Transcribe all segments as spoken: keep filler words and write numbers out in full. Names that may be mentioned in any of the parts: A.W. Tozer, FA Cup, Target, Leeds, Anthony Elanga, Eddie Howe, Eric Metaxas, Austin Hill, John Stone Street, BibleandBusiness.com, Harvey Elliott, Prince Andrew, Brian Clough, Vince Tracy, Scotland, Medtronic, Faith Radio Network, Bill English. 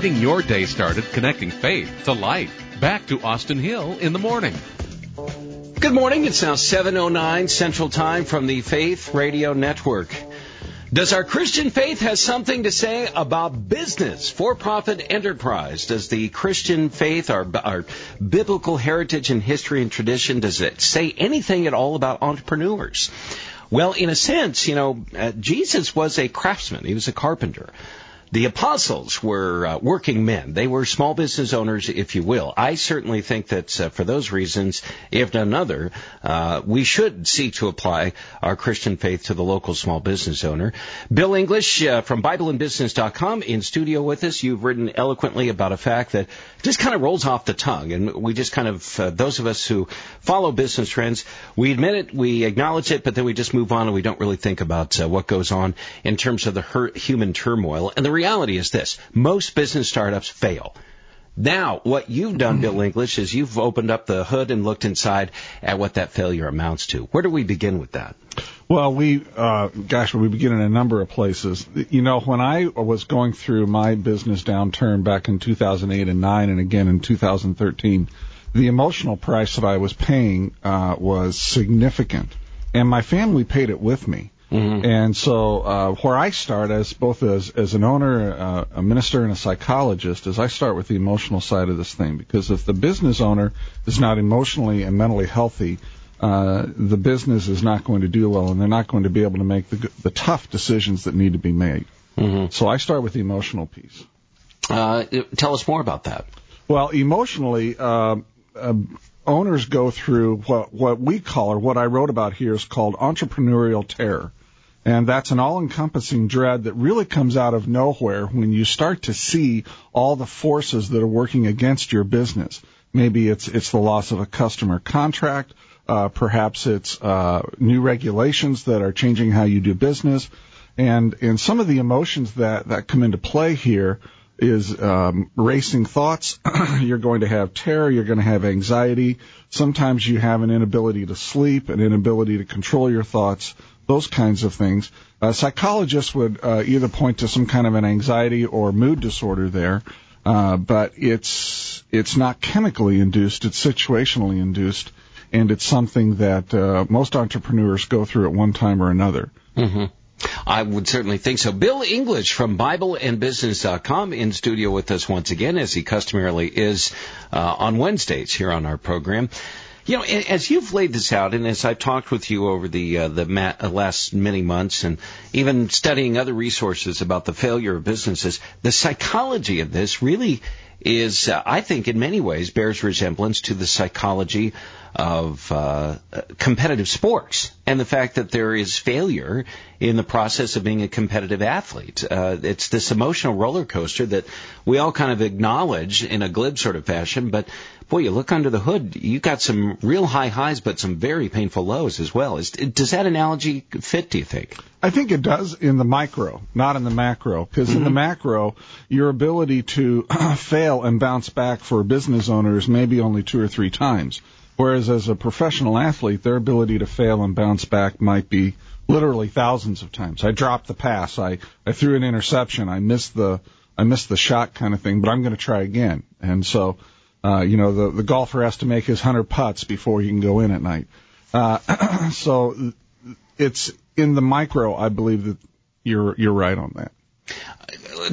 Getting your day started, connecting faith to life. Back to Austin Hill in the morning. Good morning. It's now seven oh nine Central Time from the Faith Radio Network. Does our Christian faith have something to say about business, for-profit enterprise? Does the Christian faith, our, our biblical heritage and history and tradition, does it say anything at all about entrepreneurs? Well, in a sense, you know, uh, Jesus was a craftsman. He was a carpenter. The apostles were uh, working men. They were small business owners, if you will. I certainly think that uh, for those reasons, if none other, uh, we should seek to apply our Christian faith to the local small business owner. Bill English uh, from Bible and Business dot com in studio with us. You've written eloquently about a fact that just kind of rolls off the tongue. And we just kind of, uh, those of us who follow business trends, we admit it, we acknowledge it, but then we just move on and we don't really think about uh, what goes on in terms of the her- human turmoil. And the reality is this. Most business startups fail. Now, what you've done, Bill English, is you've opened up the hood and looked inside at what that failure amounts to. Where do we begin with that? Well, we, uh, gosh, we begin in a number of places. You know, when I was going through my business downturn back in two thousand eight and nine and again in two thousand thirteen, the emotional price that I was paying uh, was significant. And my family paid it with me. Mm-hmm. And so uh, where I start as both as, as an owner, uh, a minister, and a psychologist is I start with the emotional side of this thing, because if the business owner is not emotionally and mentally healthy, uh, the business is not going to do well, and they're not going to be able to make the, the tough decisions that need to be made. Mm-hmm. So I start with the emotional piece. Uh, tell us more about that. Well, emotionally, uh, uh, owners go through what, what we call, or what I wrote about here, is called entrepreneurial terror. And that's an all-encompassing dread that really comes out of nowhere when you start to see all the forces that are working against your business. Maybe it's it's the loss of a customer contract. Uh, perhaps it's uh, new regulations that are changing how you do business. And, and some of the emotions that, that come into play here is um, racing thoughts. You're going to have terror. You're going to have anxiety. Sometimes you have an inability to sleep, an inability to control your thoughts, those kinds of things. Uh, psychologists would uh, either point to some kind of an anxiety or mood disorder there, uh, but it's it's not chemically induced. It's situationally induced, and it's something that uh, most entrepreneurs go through at one time or another. Mm-hmm. I would certainly think so. Bill English from Bible and Business dot com in studio with us once again, as he customarily is uh, on Wednesdays here on our program. You know, as you've laid this out, and as I've talked with you over the uh, the ma- last many months, and even studying other resources about the failure of businesses, the psychology of this really is, uh, I think, in many ways, bears resemblance to the psychology of uh, competitive sports, and the fact that there is failure in the process of being a competitive athlete. Uh, it's this emotional roller coaster that we all kind of acknowledge in a glib sort of fashion, but boy, you look under the hood, you got some real high highs, but some very painful lows as well. Is, does that analogy fit, do you think? I think it does in the micro, not in the macro, because mm-hmm. in the macro, your ability to fail and bounce back for business owners maybe only two or three times. Whereas as a professional athlete, their ability to fail and bounce back might be literally thousands of times. I dropped the pass. I, I threw an interception. I missed the I missed the shot kind of thing, but I'm going to try again. And so, uh, you know, the, the golfer has to make his one hundred putts before he can go in at night. Uh, so it's in the micro, I believe that you're you're right on that.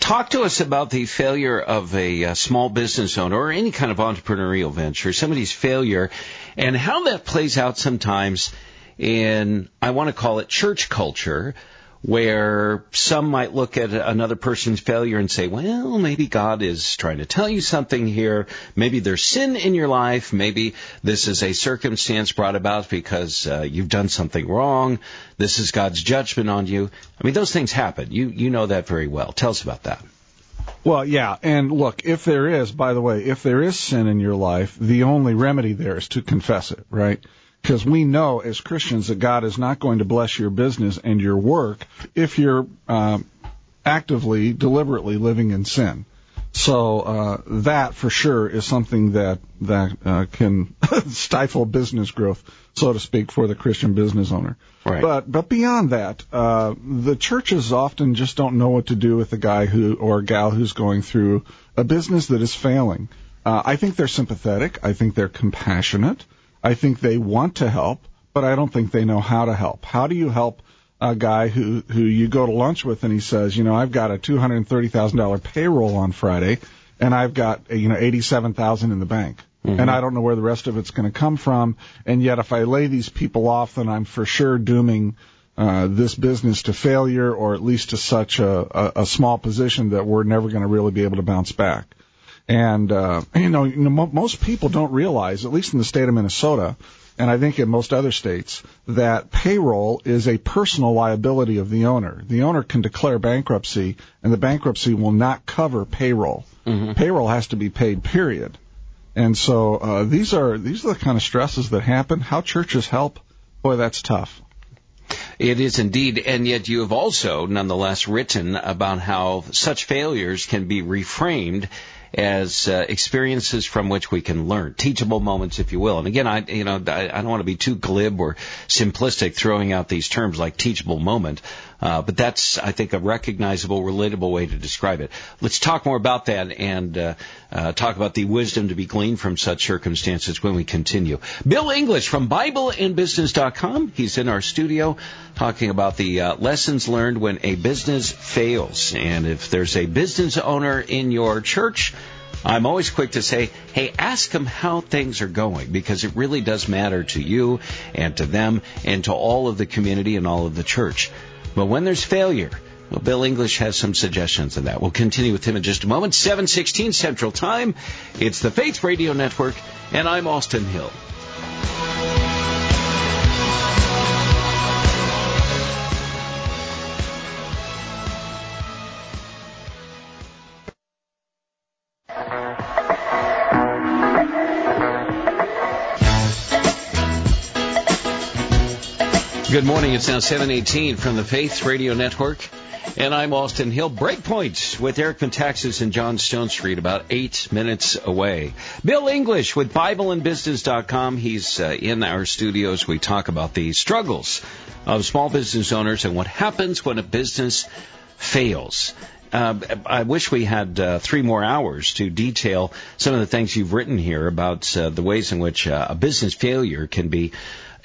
Talk to us about the failure of a, a small business owner or any kind of entrepreneurial venture, somebody's failure, and how that plays out sometimes in, I want to call it church culture, where some might look at another person's failure and say, well, maybe God is trying to tell you something here. Maybe there's sin in your life. Maybe this is a circumstance brought about because uh, you've done something wrong. This is God's judgment on you. I mean, those things happen. You you know that very well. Tell us about that. Well, yeah, and look, if there is, by the way, if there is sin in your life, the only remedy there is to confess it, right? Because we know as Christians that God is not going to bless your business and your work if you're um, actively, deliberately living in sin. So uh, that, for sure, is something that that uh, can stifle business growth, so to speak, for the Christian business owner. Right. But but beyond that, uh, the churches often just don't know what to do with a guy who or a gal who's going through a business that is failing. Uh, I think they're sympathetic. I think they're compassionate. I think they want to help, but I don't think they know how to help. How do you help a guy who, who you go to lunch with and he says, you know, I've got a two hundred thirty thousand dollars payroll on Friday and I've got, you know, eighty-seven thousand dollars in the bank. Mm-hmm. And I don't know where the rest of it's going to come from. And yet if I lay these people off, then I'm for sure dooming uh, this business to failure, or at least to such a, a, a small position that we're never going to really be able to bounce back. And, uh, you know, you know mo- most people don't realize, at least in the state of Minnesota, and I think in most other states, that payroll is a personal liability of the owner. The owner can declare bankruptcy, and the bankruptcy will not cover payroll. Mm-hmm. Payroll has to be paid, period. And so uh, these are these are the kind of stresses that happen. How churches help, boy, that's tough. It is indeed, and yet you have also, nonetheless, written about how such failures can be reframed as uh, experiences from which we can learn, teachable moments, if you will. And again, I, you know, I, I don't want to be too glib or simplistic throwing out these terms like teachable moment, uh, but that's, I think, a recognizable, relatable way to describe it. Let's talk more about that and uh, uh, talk about the wisdom to be gleaned from such circumstances when we continue. Bill English from Bible and Business dot com. He's in our studio talking about the uh, lessons learned when a business fails. And if there's a business owner in your church, I'm always quick to say, hey, ask them how things are going, because it really does matter to you and to them and to all of the community and all of the church. But when there's failure, well, Bill English has some suggestions on that. We'll continue with him in just a moment. seven sixteen Central Time. It's the Faith Radio Network, and I'm Austin Hill. Good morning. It's now seven eighteen from the Faith Radio Network, and I'm Austin Hill. Breakpoint with Eric Metaxas and John Stone Street, about eight minutes away. Bill English with Bible and Business dot com. He's uh, in our studios. We talk about the struggles of small business owners and what happens when a business fails. Uh, I wish we had uh, three more hours to detail some of the things you've written here about uh, the ways in which uh, a business failure can be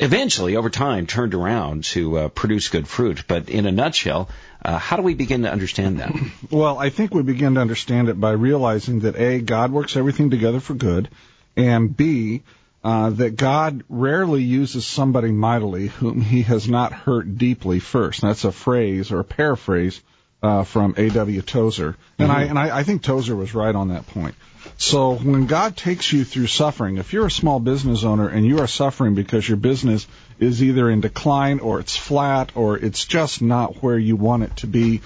eventually, over time, turned around to uh, produce good fruit. But in a nutshell, uh, how do we begin to understand that? Well, I think we begin to understand it by realizing that, A, God works everything together for good, and, B, uh, that God rarely uses somebody mightily whom he has not hurt deeply first. And that's a phrase or a paraphrase uh, from A W Tozer. And, mm-hmm. I, and I, I think Tozer was right on that point. So when God takes you through suffering, if you're a small business owner and you are suffering because your business is either in decline or it's flat or it's just not where you want it to be,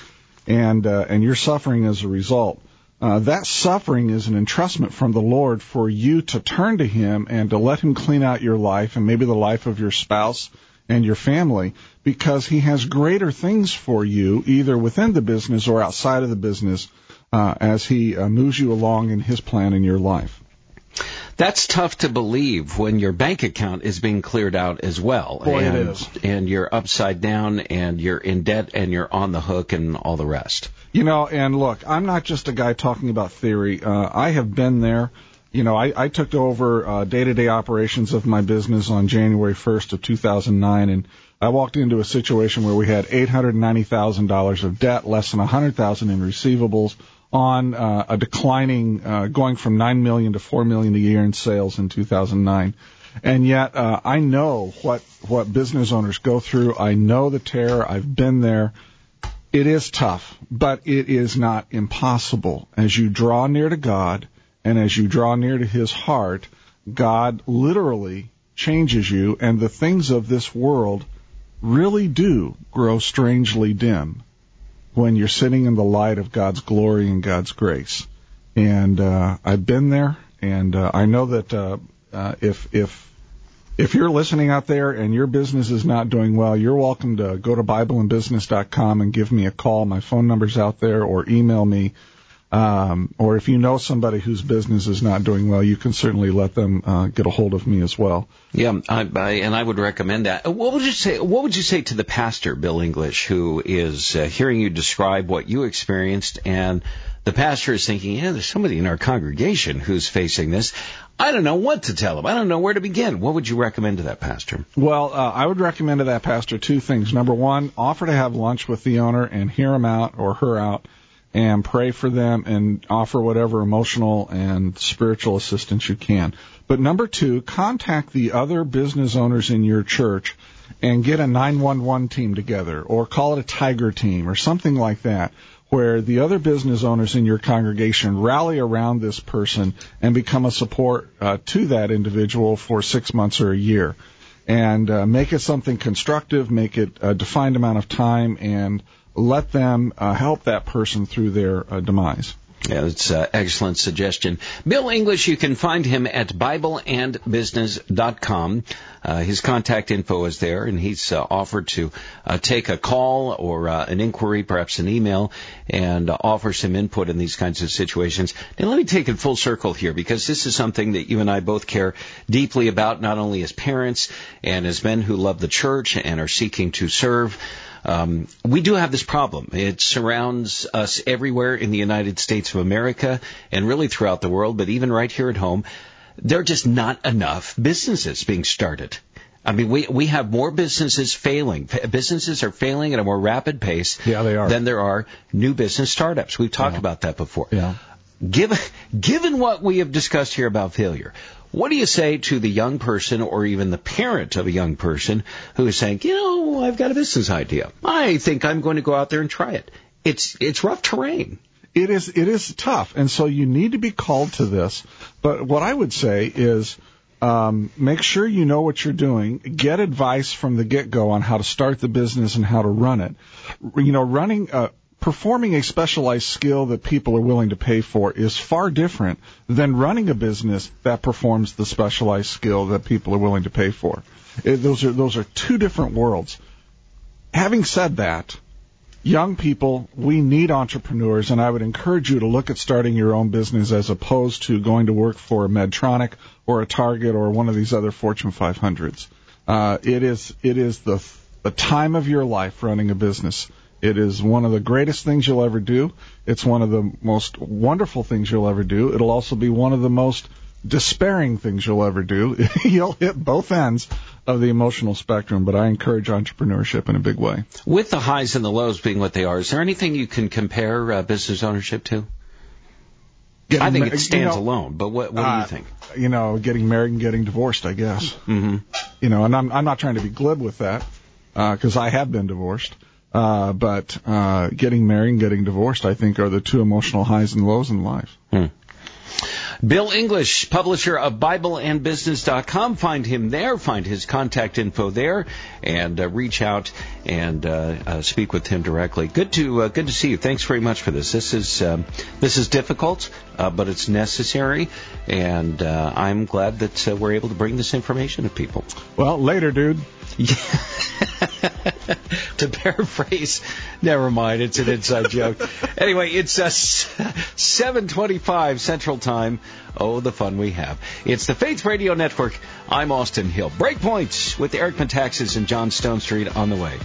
and uh, and you're suffering as a result, uh, that suffering is an entrustment from the Lord for you to turn to him and to let him clean out your life and maybe the life of your spouse and your family, because he has greater things for you either within the business or outside of the business Uh, as he uh, moves you along in his plan in your life. That's tough to believe when your bank account is being cleared out as well. Boy, and, it is. And you're upside down, and you're in debt, and you're on the hook, and all the rest. You know, and look, I'm not just a guy talking about theory. Uh, I have been there. You know, I, I took over uh, day-to-day operations of my business on January first of two thousand nine, and I walked into a situation where we had eight hundred ninety thousand dollars of debt, less than one hundred thousand dollars in receivables, on uh, a declining, uh, going from nine million dollars to four million dollars a year in sales in two thousand nine. And yet uh, I know what, what business owners go through. I know the terror. I've been there. It is tough, but it is not impossible. As you draw near to God and as you draw near to his heart, God literally changes you, and the things of this world really do grow strangely dim when you're sitting in the light of God's glory and God's grace. And uh, I've been there, and uh, I know that uh, uh, if if if you're listening out there and your business is not doing well, you're welcome to go to Bible and Business dot com and give me a call. My phone number's out there, or email me. Um, or if you know somebody whose business is not doing well, you can certainly let them uh, get a hold of me as well. Yeah, I, I, and I would recommend that. What would you say? What would you say to the pastor, Bill English, who is uh, hearing you describe what you experienced, and the pastor is thinking, "Yeah, there's somebody in our congregation who's facing this. I don't know what to tell them. I don't know where to begin." What would you recommend to that pastor? Well, uh, I would recommend to that pastor two things. Number one, offer to have lunch with the owner and hear him out or her out, and pray for them and offer whatever emotional and spiritual assistance you can. But number two, contact the other business owners in your church and get a nine one one team together, or call it a tiger team or something like that, where the other business owners in your congregation rally around this person and become a support uh, to that individual for six months or a year. And uh, make it something constructive, make it a defined amount of time, and let them uh, help that person through their uh, demise. Yeah, that's an excellent suggestion. Bill English, you can find him at Bible and Business dot com. Uh, his contact info is there, and he's uh, offered to uh, take a call or uh, an inquiry, perhaps an email, and uh, offers some input in these kinds of situations. Now, let me take it full circle here, because this is something that you and I both care deeply about, not only as parents and as men who love the church and are seeking to serve. Um, we do have this problem. It surrounds us everywhere in the United States of America and really throughout the world, but even right here at home, there are just not enough businesses being started. I mean, we, we have more businesses failing. Businesses are failing at a more rapid pace yeah, they are. than there are new business startups. We've talked yeah. about that before. Yeah. Given, given what we have discussed here about failure, what do you say to the young person, or even the parent of a young person, who is saying, you know, I've got a business idea. I think I'm going to go out there and try it. It's it's rough terrain. It is it is tough, and so you need to be called to this. But what I would say is um, make sure you know what you're doing. Get advice from the get-go on how to start the business and how to run it. You know, running a Performing a specialized skill that people are willing to pay for is far different than running a business that performs the specialized skill that people are willing to pay for. It, those are those are two different worlds. Having said that, young people, we need entrepreneurs, and I would encourage you to look at starting your own business as opposed to going to work for a Medtronic or a Target or one of these other Fortune five hundreds. Uh, it is it is the the time of your life running a business. It is one of the greatest things you'll ever do. It's one of the most wonderful things you'll ever do. It'll also be one of the most despairing things you'll ever do. You'll hit both ends of the emotional spectrum, but I encourage entrepreneurship in a big way. With the highs and the lows being what they are, is there anything you can compare uh, business ownership to? Getting I think ma- it stands you know, alone, but what, what do uh, you think? You know, getting married and getting divorced, I guess. Mm-hmm. You know, and I'm, I'm not trying to be glib with that, because uh, I have been divorced. Uh, but, uh, getting married and getting divorced, I think, are the two emotional highs and lows in life. Hmm. Bill English, publisher of Bible and Business dot com. Find him there, find his contact info there, and uh, reach out and uh, uh, speak with him directly. Good to uh, good to see you. Thanks very much for this. This is um, this is difficult, uh, but it's necessary, and uh, I'm glad that uh, we're able to bring this information to people. Well, later, dude. Yeah. To paraphrase, never mind, it's an inside joke. Anyway, it's uh, seven twenty-five Central Time. Oh, the fun we have. It's the Faith Radio Network. I'm Austin Hill. Breakpoints with Eric Metaxas and John Stone Street on the way.